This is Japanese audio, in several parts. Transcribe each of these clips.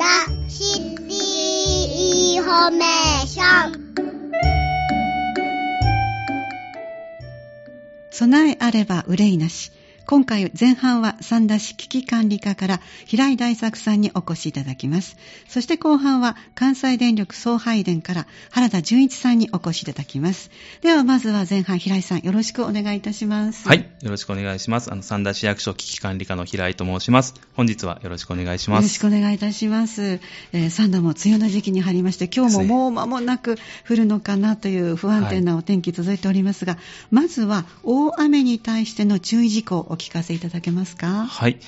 なシティインフォメーション。備えあれば憂いなし。今回前半は三田市危機管理課から平井大作さんにお越しいただきます。そして後半は関西電力送配電から原田淳一さんにお越しいただきます。ではまずは前半、平井さんよろしくお願いいたします。はい、よろしくお願いします。三田市役所危機管理課の平井と申します。本日はよろしくお願いします。よろしくお願いいたします。三田も梅雨の時期に入りまして、今日ももう間もなく降るのかなという不安定なお天気続いておりますが、はい、まずは大雨に対しての注意事項をお聞かせいただけますか。はい、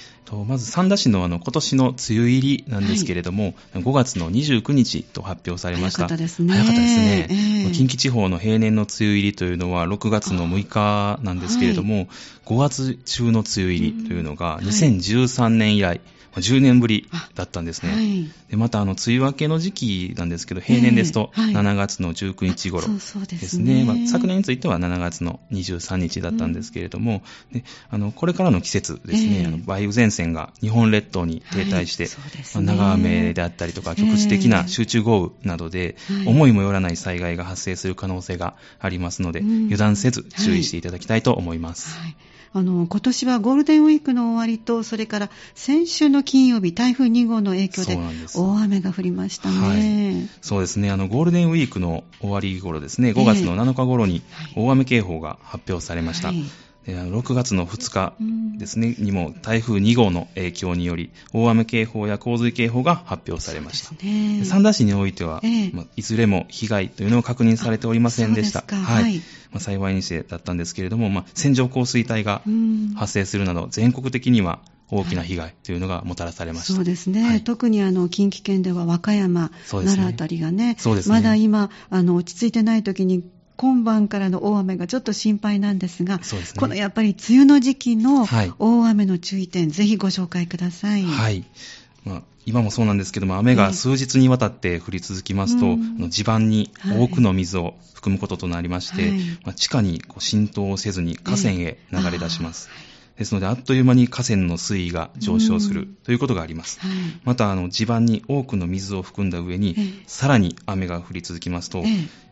まず三田市の今年の梅雨入りなんですけれども、はい、5月の29日と発表されました。早かったですね、近畿地方の平年の梅雨入りというのは6月の6日なんですけれども、はい、5月中の梅雨入りというのが2013年以来、はい、10年ぶりだったんですね。はい、でまた梅雨明けの時期なんですけど、平年ですと7月の19日頃ですね。昨年については7月の23日だったんですけれども、うん、でこれからの季節ですね、梅雨前線が日本列島に停滞して、はいね、長雨であったりとか局地的な集中豪雨などで、思いもよらない災害が発生する可能性がありますので、うん、油断せず注意していただきたいと思います。はい、今年はゴールデンウィークの終わりと、それから先週の金曜日台風2号の影響で大雨が降りましたね。はい、そうですね。ゴールデンウィークの終わり頃ですね、5月の7日頃に大雨警報が発表されました。はい、6月の2日ですね、にも台風2号の影響により大雨警報や洪水警報が発表されました。ね、三田市においては、いずれも被害というのを確認されておりませんでした。幸いにしてだったんですけれども、線状降水帯が発生するなど全国的には大きな被害というのがもたらされました。そうですね。はい、特に近畿圏では和歌山、ね、奈良あたりが ね、まだ今落ち着いてない時に今晩からの大雨がちょっと心配なんですが、そうですね、このやっぱり梅雨の時期の大雨の注意点、ぜひご紹介ください。はい、今もそうなんですけども、雨が数日にわたって降り続きますと、地盤に多くの水を含むこととなりまして、地下に浸透せずに河川へ流れ出します。ですのであっという間に河川の水位が上昇するということがあります。また地盤に多くの水を含んだ上に、さらに雨が降り続きますと、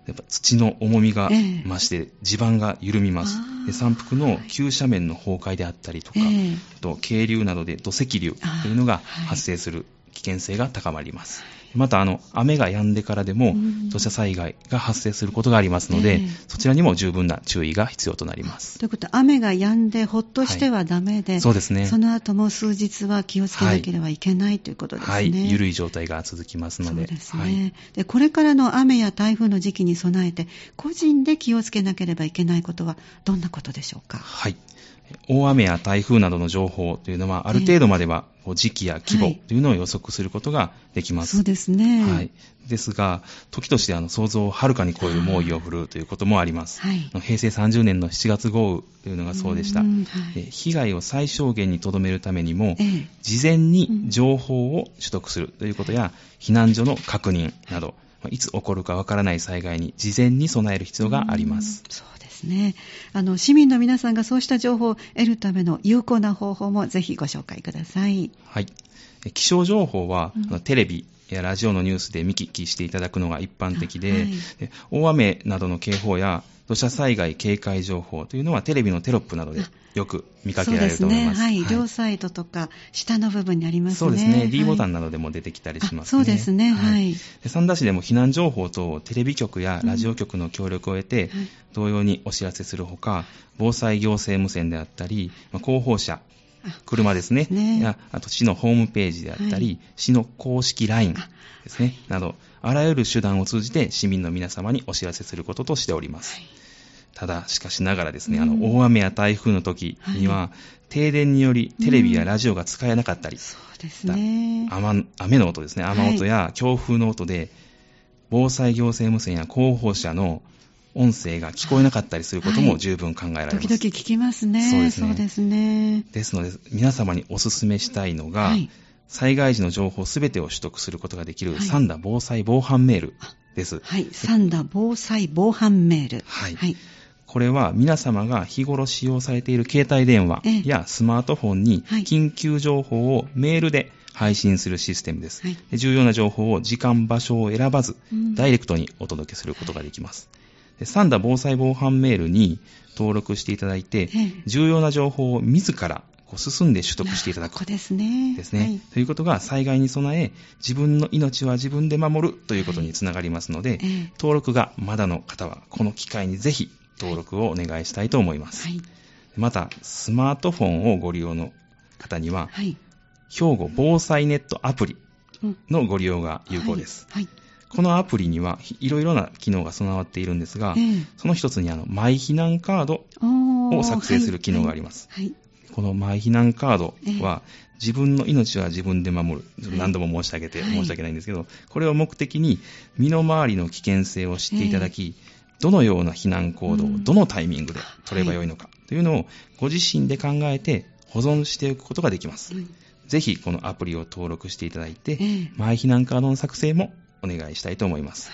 やっぱ土の重みが増して地盤が緩みます。で山腹の急斜面の崩壊であったりとか、あと渓流などで土石流というのが発生する危険性が高まります。また雨が止んでからでも土砂災害が発生することがありますので、そちらにも十分な注意が必要となります。ということは、雨が止んでほっとしてはダメで、そうですね、その後も数日は気をつけなければいけないということですね。はい、緩い状態が続きますので、そうですね。でこれからの雨や台風の時期に備えて、個人で気をつけなければいけないことはどんなことでしょうか。はい、大雨や台風などの情報というのは、ある程度までは時期や規模というのを予測することができます。そうですね。ですが、時として想像をはるかに超える猛威を振るうということもあります。平成30年の7月豪雨というのがそうでした。被害を最小限にとどめるためにも、事前に情報を取得するということや、避難所の確認など、いつ起こるかわからない災害に事前に備える必要があります。そうですね。市民の皆さんがそうした情報を得るための有効な方法もぜひご紹介ください。はい、気象情報は、テレビやラジオのニュースで見聞きしていただくのが一般的で、大雨などの警報や土砂災害警戒情報というのはテレビのテロップなどでよく見かけられると思います。両サイドとか下の部分にありますね。そうですね。D ボタンなどでも出てきたりしますね。そうですね。三田市でも避難情報等をテレビ局やラジオ局の協力を得て、同様にお知らせするほか、防災行政無線であったり、広報車、車ですね、あと市のホームページであったり、市の公式 LINE ですね、などあらゆる手段を通じて市民の皆様にお知らせすることとしております。ただしかしながらですね、大雨や台風の時には、停電によりテレビやラジオが使えなかったり、雨の音ですね、雨音や強風の音で防災行政無線や広報車の音声が聞こえなかったりすることも十分考えられます。時々聞きますね。そうですね。ですので皆様にお勧めしたいのが、災害時の情報すべてを取得することができる三田防災防犯メールです。三田防災防犯メール、これは皆様が日頃使用されている携帯電話やスマートフォンに緊急情報をメールで配信するシステムです、はい、で重要な情報を時間場所を選ばず、うん、ダイレクトにお届けすることができます、はい、でサンダ防災防犯メールに登録していただいて、はい、重要な情報を自ら進んで取得していただくここですね。ですね、はい、ということが災害に備え自分の命は自分で守るということにつながりますので、はい、登録がまだの方はこの機会にぜひ登録をお願いしたいと思います、はい、またスマートフォンをご利用の方には、はい、兵庫防災ネットアプリのご利用が有効です、はいはい、このアプリにはいろいろな機能が備わっているんですが、その一つにマイ避難カードを作成する機能があります、はいはいはい。このマイ避難カードは自分の命は自分で守る、何度も申し訳ないんですけど、これを目的に身の回りの危険性を知っていただき、どのような避難行動をどのタイミングで取ればよいのかというのをご自身で考えて保存しておくことができます。ぜひこのアプリを登録していただいてマイ避難カードの作成もお願いしたいと思います。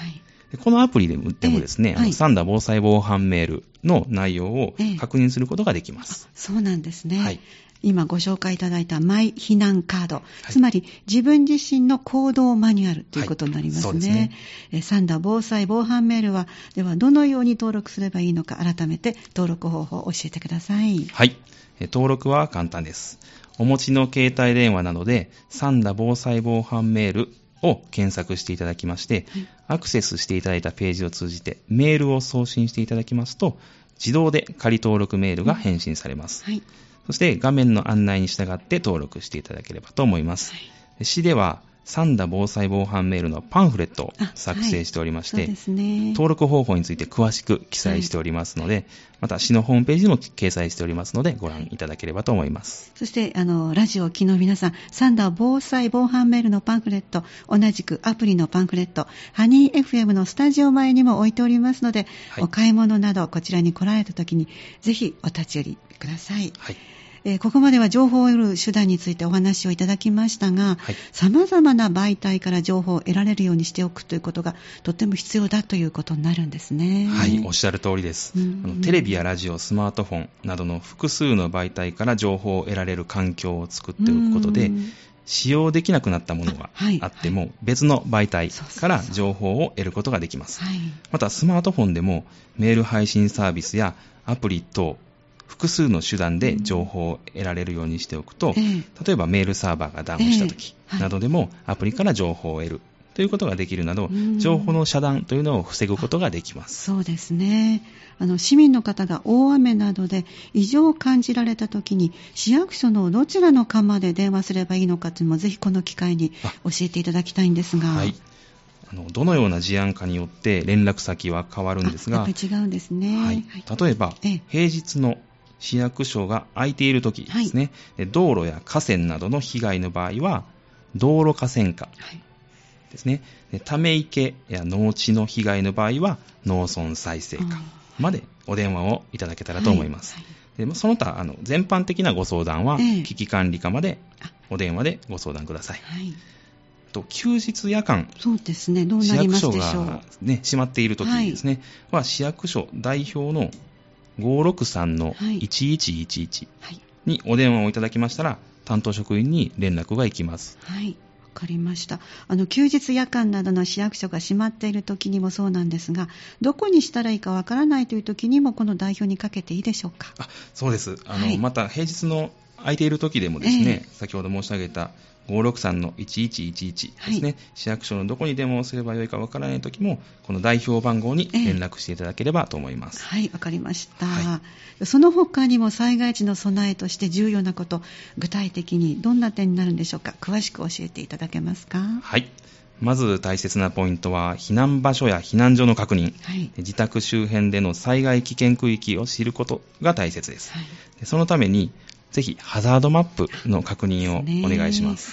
このアプリでもですね、サンダ防災防犯メールの内容を確認することができます。そうなんですね。はい、今ご紹介いただいたマイ避難カード、はい、つまり自分自身の行動マニュアルということになりますね。はい、そうですね。サンダ防災防犯メールはではどのように登録すればいいのか、改めて登録方法を教えてください。はい、登録は簡単です。お持ちの携帯電話などでサンダ防災防犯メールを検索していただきまして、はい、アクセスしていただいたページを通じてメールを送信していただきますと、自動で仮登録メールが返信されます、はい、そして画面の案内に従って登録していただければと思います、はい、市ではサンダ防災防犯メールのパンフレットを作成しておりまして、はい、そうですね、登録方法について詳しく記載しておりますので、はい、また市のホームページにも掲載しておりますのでご覧いただければと思います、はい、そしてラジオを聴きの皆さん、サンダ防災防犯メールのパンフレット、同じくアプリのパンフレット、ハニー FM のスタジオ前にも置いておりますので、はい、お買い物などこちらに来られた時にぜひお立ち寄りください。はい、ここまでは情報を得る手段についてお話をいただきましたが、はい、様々な媒体から情報を得られるようにしておくということがとても必要だということになるんですね。はい、おっしゃる通りです。テレビやラジオ、スマートフォンなどの複数の媒体から情報を得られる環境を作っておくことで、使用できなくなったものがあっても別の媒体から情報を得ることができます。はい、またスマートフォンでもメール配信サービスやアプリ等複数の手段で情報を得られるようにしておくと、例えばメールサーバーがダウンしたときなどでもアプリから情報を得るということができるなど、情報の遮断というのを防ぐことができます。そうですね。市民の方が大雨などで異常を感じられたときに、市役所のどちらの課まで電話すればいいのかというのも、ぜひこの機会に教えていただきたいんですが。はい。どのような事案かによって連絡先は変わるんですが、やっぱり違うんですね。はい。例えば、平日の市役所が空いているときですね、はい、道路や河川などの被害の場合は道路河川課ですね、はい、ため池や農地の被害の場合は農村再生課までお電話をいただけたらと思います、はいはい、でその他全般的なご相談は危機管理課までお電話でご相談ください、はい、と休日夜間、そうですね、どうなりますでしょう。市役所が、ね、閉まっているときですね、はい、は市役所代表の563-1111 にお電話をいただきましたら、担当職員に連絡が行きます。はい、わかりました。休日夜間などの市役所が閉まっている時にもそうなんですが、どこにしたらいいかわからないという時にもこの代表にかけていいでしょうか。あ、そうです。はい、また平日の空いている時でもですね、先ほど申し上げた563-1111ですね、はい、市役所のどこに電話をすればよいかわからないときもこの代表番号に連絡していただければと思います。はい、わかりました、はい、その他にも災害時の備えとして重要なこと、具体的にどんな点になるんでしょうか。詳しく教えていただけますか。はい、まず大切なポイントは避難場所や避難所の確認、はい、自宅周辺での災害危険区域を知ることが大切です、はい、そのためにぜひハザードマップの確認をお願いします。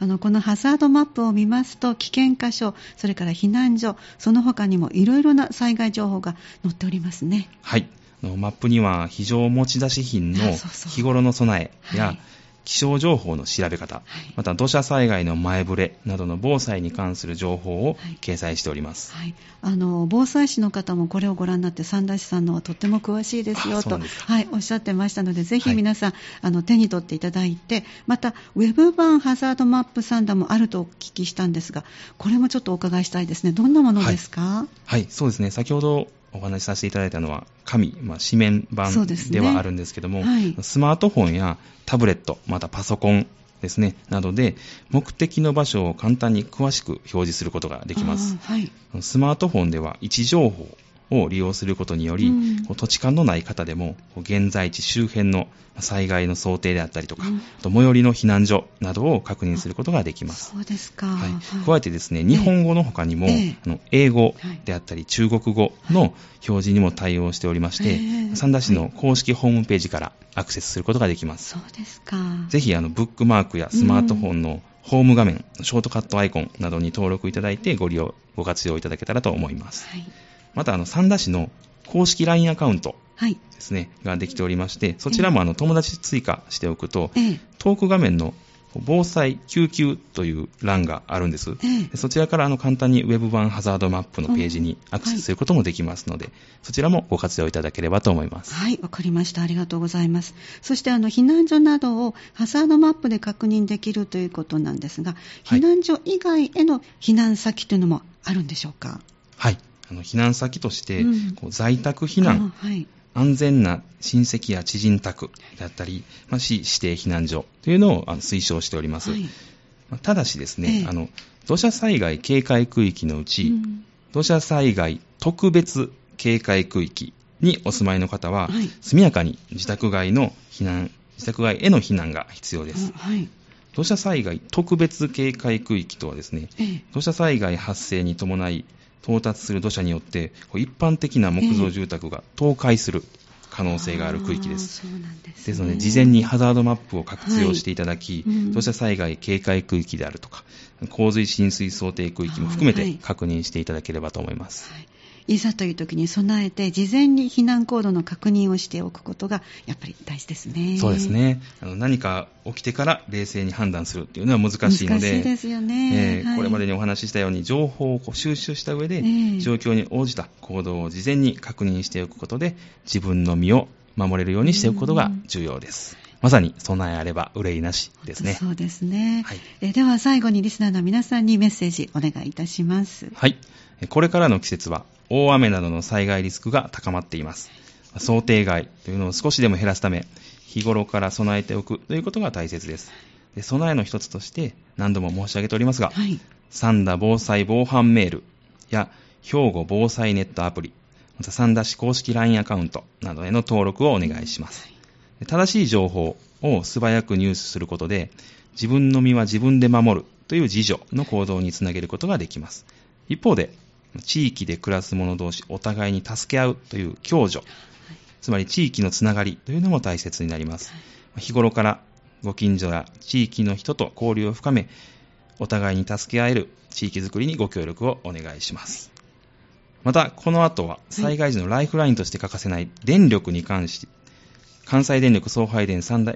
このハザードマップを見ますと、危険箇所、それから避難所、その他にもいろいろな災害情報が載っておりますね。はい、マップには非常持ち出し品の日頃の備えや気象情報の調べ方、はい、また土砂災害の前触れなどの防災に関する情報を掲載しております、はいはい、防災士の方もこれをご覧になって三田市さんのはとっても詳しいですよとです、はい、おっしゃってましたので、ぜひ皆さん、はい、手に取っていただいて、またウェブ版ハザードマップ三田もあるとお聞きしたんですが、これもちょっとお伺いしたいですね。どんなものですか？はい、はい、そうですね、先ほどお話しさせていただいたのは紙、紙面版ではあるんですけども、ね、はい、スマートフォンやタブレット、またパソコンですねなどで目的の場所を簡単に詳しく表示することができます、はい、スマートフォンでは位置情報を利用することにより、うん、土地勘のない方でも現在地周辺の災害の想定であったりとか、うん、あと最寄りの避難所などを確認することができます。そうですか、はいはい、加えてですね、日本語の他にも、英語であったり中国語の表示にも対応しておりまして、三田市の公式ホームページからアクセスすることができます。そうですか。ぜひブックマークやスマートフォンの、ホーム画面ショートカットアイコンなどに登録いただいてご活用いただけたらと思います、はい。また三田市の公式 LINE アカウントですね、はい、ができておりまして、そちらも友達追加しておくと、トーク画面の防災救急という欄があるんです、そちらから簡単にウェブ版ハザードマップのページにアクセスすることもできますので、はい、そちらもご活用いただければと思います。はい、わかりました。ありがとうございます。そして避難所などをハザードマップで確認できるということなんですが、避難所以外への避難先というのもあるんでしょうか？はい、避難先として、在宅避難、はい、安全な親戚や知人宅だったり、市指定避難所というのを推奨しております、はい。ただしですね、土砂災害警戒区域のうち、土砂災害特別警戒区域にお住まいの方は、速やかに自宅外への避難が必要です、はい。土砂災害特別警戒区域とはですね、土砂災害発生に伴い到達する土砂によって一般的な木造住宅が倒壊する可能性がある区域です、そうなんですね。ですので事前にハザードマップを活用していただき、土砂災害警戒区域であるとか洪水浸水想定区域も含めて確認していただければと思います、はい。いざという時に備えて事前に避難行動の確認をしておくことがやっぱり大事ですね。そうですね、何か起きてから冷静に判断するというのは難しいので、難しいですよね、はい、これまでにお話ししたように情報を収集した上で、状況に応じた行動を事前に確認しておくことで自分の身を守れるようにしておくことが重要です、まさに備えあれば憂いなしですね。そうですね、はい。では最後にリスナーの皆さんにメッセージお願いいたします。はい、これからの季節は大雨などの災害リスクが高まっています。想定外というのを少しでも減らすため、日頃から備えておくということが大切です。で、備えの一つとして何度も申し上げておりますが、三田防災防犯メールや兵庫防災ネットアプリ、また三田市公式 LINE アカウントなどへの登録をお願いします。正しい情報を素早く入手することで、自分の身は自分で守るという自助の行動につなげることができます。一方で、地域で暮らす者同士お互いに助け合うという共助、つまり地域のつながりというのも大切になります。日頃からご近所や地域の人と交流を深め、お互いに助け合える地域づくりにご協力をお願いします。またこの後は災害時のライフラインとして欠かせない電力に関して、関西電力送配電三田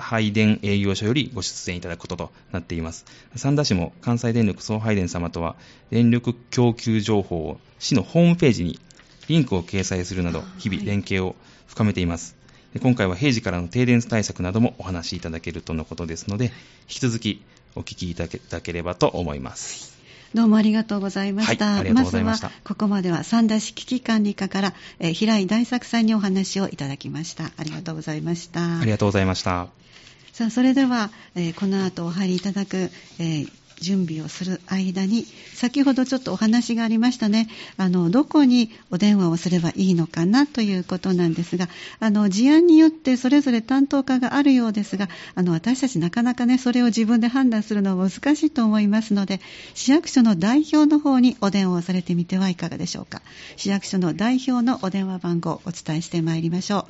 配電営業所よりご出演いただくこととなっています。三田市も関西電力送配電様とは電力供給情報を市のホームページにリンクを掲載するなど日々連携を深めています、はい。今回は平時からの停電対策などもお話しいただけるとのことですので、引き続きお聞きいただければと思います。どうもありがとうございました。はい、ありがとうございました。まずはここまでは三田市危機管理課から、平井大作さんにお話をいただきました。ありがとうございました。ありがとうございました。さあ、それでは、この後お入りいただく、準備をする間に、先ほどちょっとお話がありましたね、どこにお電話をすればいいのかなということなんですが、事案によってそれぞれ担当課があるようですが、私たちなかなかね、それを自分で判断するのは難しいと思いますので、市役所の代表の方にお電話をされてみてはいかがでしょうか。市役所の代表のお電話番号をお伝えしてまいりましょ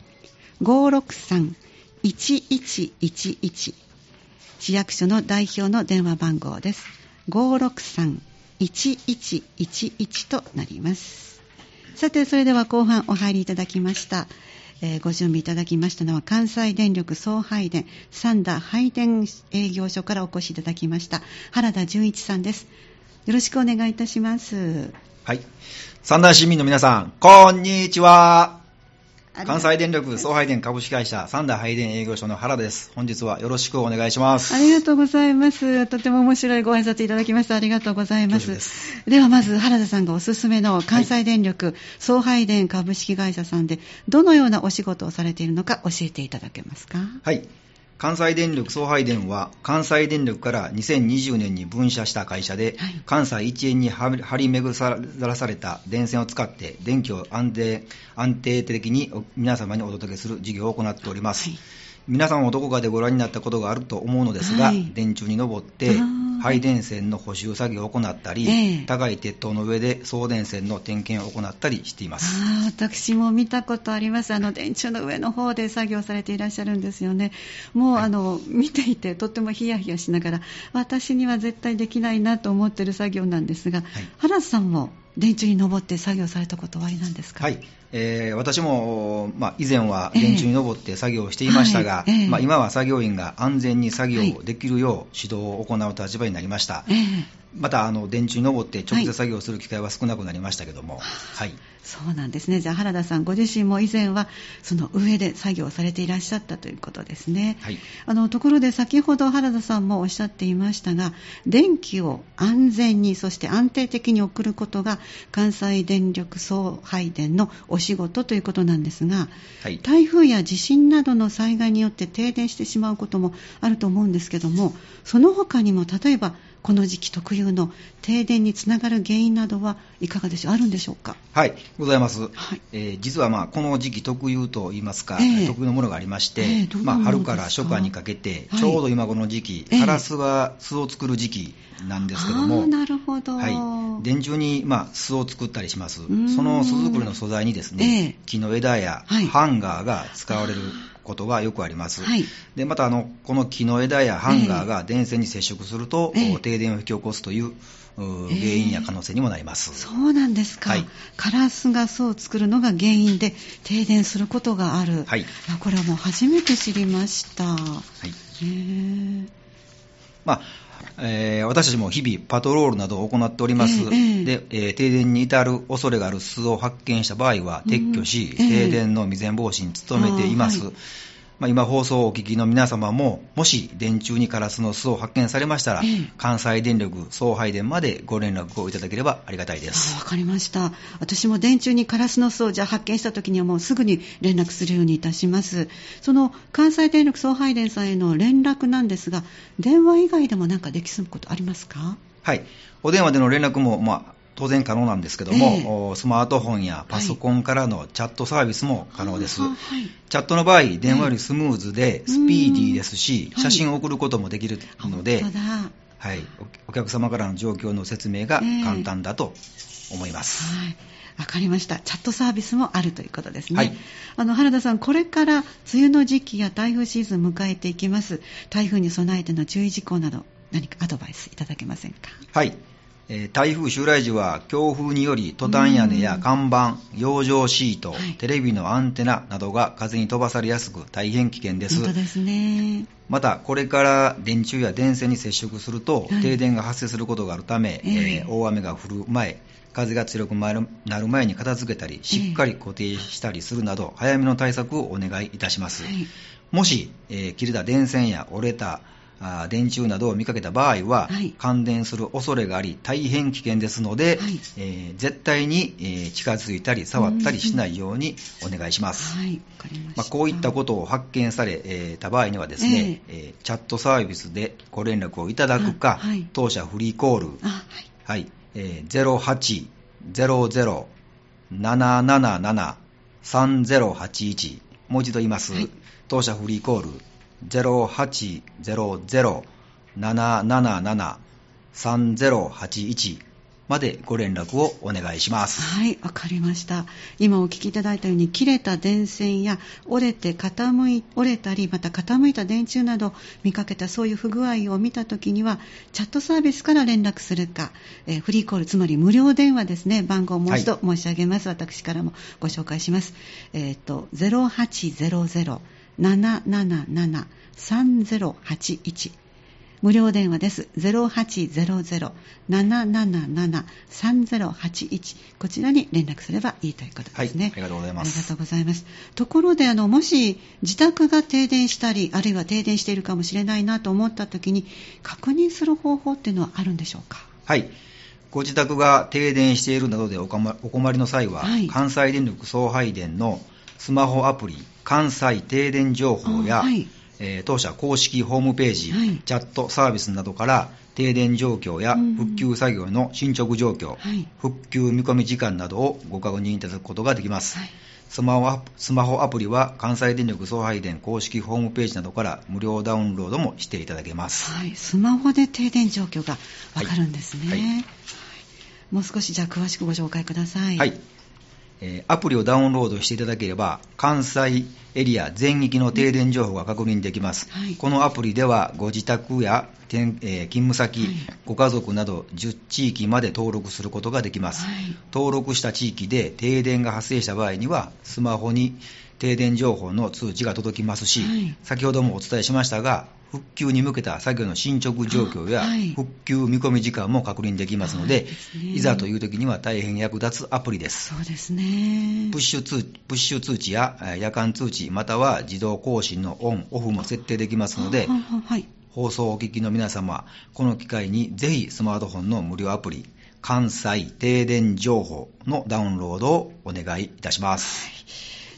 う。 563-1111、市役所の代表の電話番号です。 563-1111 となります。さて、それでは後半お入りいただきました、ご準備いただきましたのは関西電力送配電三田配電営業所からお越しいただきました原田淳一さんです。よろしくお願いいたします。はい、三田市民の皆さんこんにちは。関西電力送配電株式会社三田配電営業所の原です。本日はよろしくお願いします。ありがとうございます。とても面白いご挨拶いただきましたありがとうございます。恐縮です。ではまず原田さんがおすすめの関西電力送配電株式会社さんでどのようなお仕事をされているのか教えていただけますか。はい、関西電力送配電は関西電力から2020年に分社した会社で、はい、関西一円に張り巡らされた電線を使って電気を安定的に皆様にお届けする事業を行っております、はい、皆さんもどこかでご覧になったことがあると思うのですが、はい、電柱に登って配電線の補修作業を行ったり、高い鉄塔の上で送電線の点検を行ったりしています。あ、私も見たことあります。電柱の上の方で作業されていらっしゃるんですよね。もう、はい、見ていてとってもヒヤヒヤしながら私には絶対できないなと思っている作業なんですが、はい、原さんも電柱に登って作業されたことはありなんですか。はい、私も、以前は電柱に登って作業をしていましたが、今は作業員が安全に作業をできるよう指導を行う立場になりました、また電柱に登って直接作業する機会は少なくなりましたけども、はい、そうなんですね。じゃあ原田さんご自身も以前はその上で作業をされていらっしゃったということですね、はい、ところで先ほど原田さんもおっしゃっていましたが電気を安全にそして安定的に送ることが関西電力送配電のお仕事ということなんですが、はい、台風や地震などの災害によって停電してしまうこともあると思うんですけどもその他にも例えばこの時期特有の停電につながる原因などはいかがでしょうあるんでしょうか。はいございます、はい実はこの時期特有といいますか、特有のものがありまして、春から初夏にかけて、はい、ちょうど今この時期、カラスが巣を作る時期なんですけどもなるほど、はい、電柱に、巣を作ったりします。その巣作りの素材にですね、木の枝やハンガーが使われることがよくあります、はい、でまたこの木の枝やハンガーが電線に接触すると、停電を引き起こすという原因や可能性にもなります、そうなんですか、はい、カラスが巣を作るのが原因で停電することがある、はい、これはもう初めて知りました、はい私たちも日々パトロールなどを行っております、で停電に至る恐れがある巣を発見した場合は撤去し、停電の未然防止に努めています、はい今放送をお聞きの皆様ももし電柱にカラスの巣を発見されましたら、関西電力送配電までご連絡をいただければありがたいです。わかりました。私も電柱にカラスの巣を発見した時にはもうすぐに連絡するようにいたします。その関西電力送配電さんへの連絡なんですが電話以外でも何かできそうなことありますか。はいお電話での連絡も当然可能なんですけども、スマートフォンやパソコンからのチャットサービスも可能です、チャットの場合電話よりスムーズでスピーディーですし、写真を送ることもできるので、お客様からの状況の説明が簡単だと思います、わかりました。チャットサービスもあるということですね、原田さんこれから梅雨の時期や台風シーズンを迎えていきます。台風に備えての注意事項など何かアドバイスいただけませんか。はい台風襲来時は強風によりトタン屋根や看板、養生シート、テレビのアンテナなどが風に飛ばされやすく大変危険です。本当ですね。またこれから電柱や電線に接触すると停電が発生することがあるため、大雨が降る前、風が強くなる前に片付けたりしっかり固定したりするなど早めの対策をお願いいたします、もし、切れた電線や折れた電柱などを見かけた場合は、感電する恐れがあり大変危険ですので、絶対に、近づいたり触ったりしないようにお願いします、わかりました。こういったことを発見され、た場合にはですね、チャットサービスでご連絡をいただくか、当社フリーコール、0800-777-3081 もう一度言います、当社フリーコール0800-777-3081までご連絡をお願いします。はい、わかりました。今お聞きいただいたように、切れた電線や折れたりまた傾いた電柱など見かけたそういう不具合を見たときには、チャットサービスから連絡するか、フリーコール、つまり無料電話ですね。番号をもう一度申し上げます、はい、私からもご紹介します。0800-777-3081、無料電話です。 0800-777-3081、 こちらに連絡すればいいということですね。はい、ありがとうございます。ありがとうございます。ところでもし自宅が停電したり、あるいは停電しているかもしれないなと思った時に確認する方法っていうのはあるんでしょうか？はい、ご自宅が停電しているなどでお困りの際は、はい、関西電力送配電のスマホアプリ関西停電情報や、はい、当社公式ホームページ、はい、チャットサービスなどから停電状況や復旧作業の進捗状況、はい、復旧見込み時間などをご確認いただくことができます、はい、スマホアプリは関西電力送配電公式ホームページなどから無料ダウンロードもしていただけます、はい、スマホで停電状況がわかるんですね、はいはい、もう少しじゃあ詳しくご紹介ください。はい、アプリをダウンロードしていただければ関西エリア全域の停電情報が確認できます、はい、このアプリではご自宅や勤務先、はい、ご家族など10地域まで登録することができます、はい、登録した地域で停電が発生した場合にはスマホに停電情報の通知が届きますし、はい、先ほどもお伝えしましたが復旧に向けた作業の進捗状況や復旧見込み時間も確認できますので、はいはいね、いざという時には大変役立つアプリです。そうですね。プッシュ通知や夜間通知、または自動更新のオンオフも設定できますので、はい、放送をお聞きの皆様、この機会にぜひスマートフォンの無料アプリ関西停電情報のダウンロードをお願いいたします、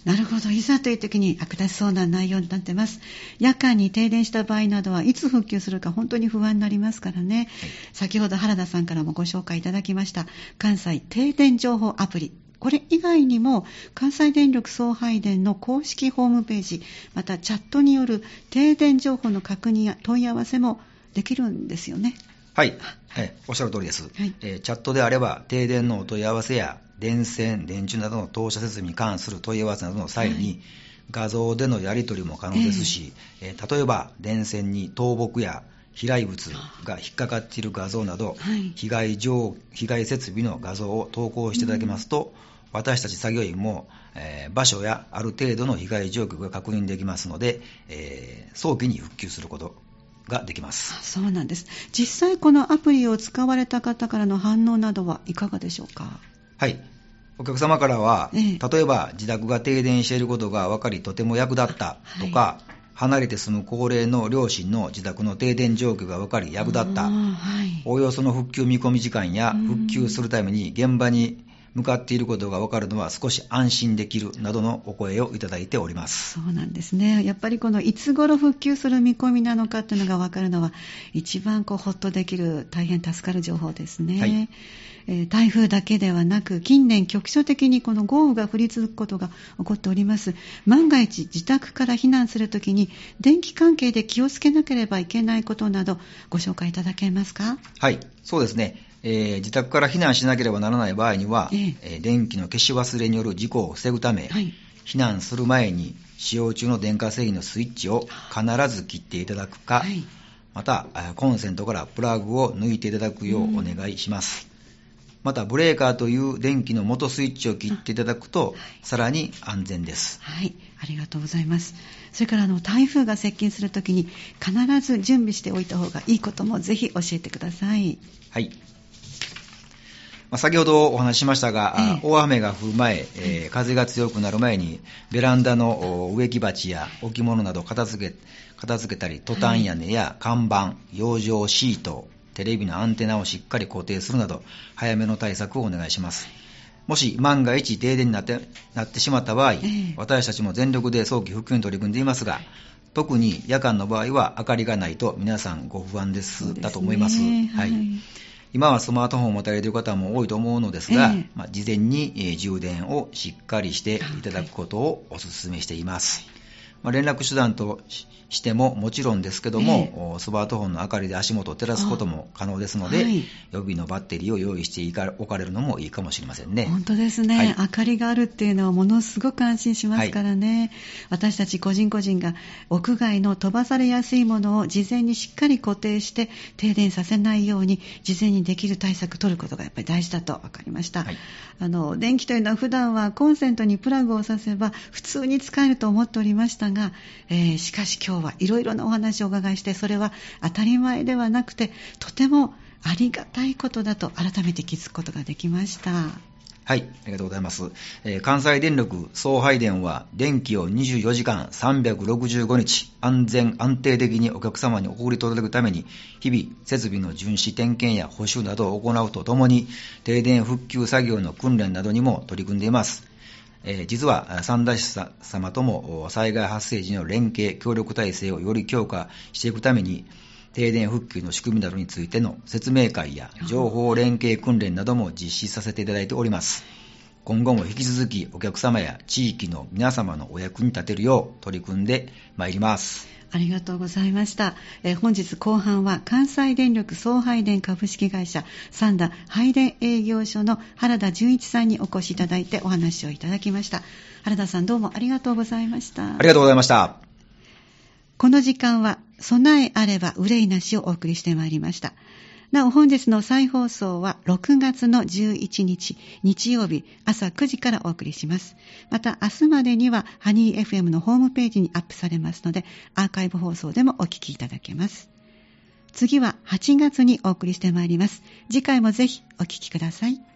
はい、なるほど。いざという時に役立ちそうな内容になってます。夜間に停電した場合などはいつ復旧するか本当に不安になりますからね、はい、先ほど原田さんからもご紹介いただきました関西停電情報アプリ、これ以外にも関西電力送配電の公式ホームページ、またチャットによる停電情報の確認や問い合わせもできるんですよね。はい、おっしゃる通りです、はい、チャットであれば停電のお問い合わせや電線、電柱などの当社設備に関する問い合わせなどの際に、はい、画像でのやり取りも可能ですし、例えば電線に倒木や飛来物が引っかかっている画像など、はい、被害設備の画像を投稿していただけますと、私たち作業員も、場所やある程度の被害状況が確認できますので、早期に復旧することができます。そうなんです。実際このアプリを使われた方からの反応などはいかがでしょうか？はい、お客様からは、例えば自宅が停電していることが分かりとても役立ったとか、はい、離れて住む高齢の両親の自宅の停電状況が分かり役立った、はい、おおよその復旧見込み時間や復旧するために現場に向かっていることが分かるのは少し安心できるなどのお声をいただいております。そうなんですね。やっぱりこのいつ頃復旧する見込みなのかというのが分かるのは一番ホッとできる、大変助かる情報ですね、はい、台風だけではなく近年局所的にこの豪雨が降り続くことが起こっております。万が一自宅から避難するときに電気関係で気をつけなければいけないことなどご紹介いただけますか？はい、そうですね。自宅から避難しなければならない場合には、電気の消し忘れによる事故を防ぐため、はい、避難する前に使用中の電化製品のスイッチを必ず切っていただくか、はい、またコンセントからプラグを抜いていただくようお願いします、またブレーカーという電気の元スイッチを切っていただくと、はい、さらに安全です、はい、ありがとうございます。それから台風が接近するときに必ず準備しておいた方がいいこともぜひ教えてください。はい、先ほどお話ししましたが、大雨が降る前、風が強くなる前にベランダの植木鉢や置物など片付けたり、トタン屋根や看板、養生シート、テレビのアンテナをしっかり固定するなど早めの対策をお願いします。もし万が一停電になってしまった場合、私たちも全力で早期復旧に取り組んでいますが、特に夜間の場合は明かりがないと皆さんご不安ですだと思います。はい、今はスマートフォンを持たれている方も多いと思うのですが、事前に充電をしっかりしていただくことをお勧めしています。連絡手段としてももちろんですけども、スマートフォンの明かりで足元を照らすことも可能ですので、はい、予備のバッテリーを用意しておかれるのもいいかもしれませんね。本当ですね、はい、明かりがあるっていうのはものすごく安心しますからね、はい、私たち個人個人が屋外の飛ばされやすいものを事前にしっかり固定して停電させないように事前にできる対策を取ることがやっぱり大事だと分かりました、はい、電気というのは普段はコンセントにプラグを挿せば普通に使えると思っておりましたが、しかし今日はいろいろなお話をお伺いして、それは当たり前ではなくてとてもありがたいことだと改めて気づくことができました。はい、ありがとうございます。関西電力送配電は電気を24時間365日安全安定的にお客様にお送り届くために、日々設備の巡視点検や補修などを行うとともに、停電復旧作業の訓練などにも取り組んでいます。実は三田市様とも災害発生時の連携協力体制をより強化していくために、停電復旧の仕組みなどについての説明会や情報連携訓練なども実施させていただいております。今後も引き続きお客様や地域の皆様のお役に立てるよう取り組んでまいります。ありがとうございました。本日後半は関西電力送配電株式会社三田配電営業所の原田淳一さんにお越しいただいてお話をいただきました。原田さん、どうもありがとうございました。ありがとうございました。この時間は備えあれば憂いなしをお送りしてまいりました。なお本日の再放送は6月の11日日曜日朝9時からお送りします。また明日までにはハニー FM のホームページにアップされますので、アーカイブ放送でもお聞きいただけます。次は8月にお送りしてまいります。次回もぜひお聞きください。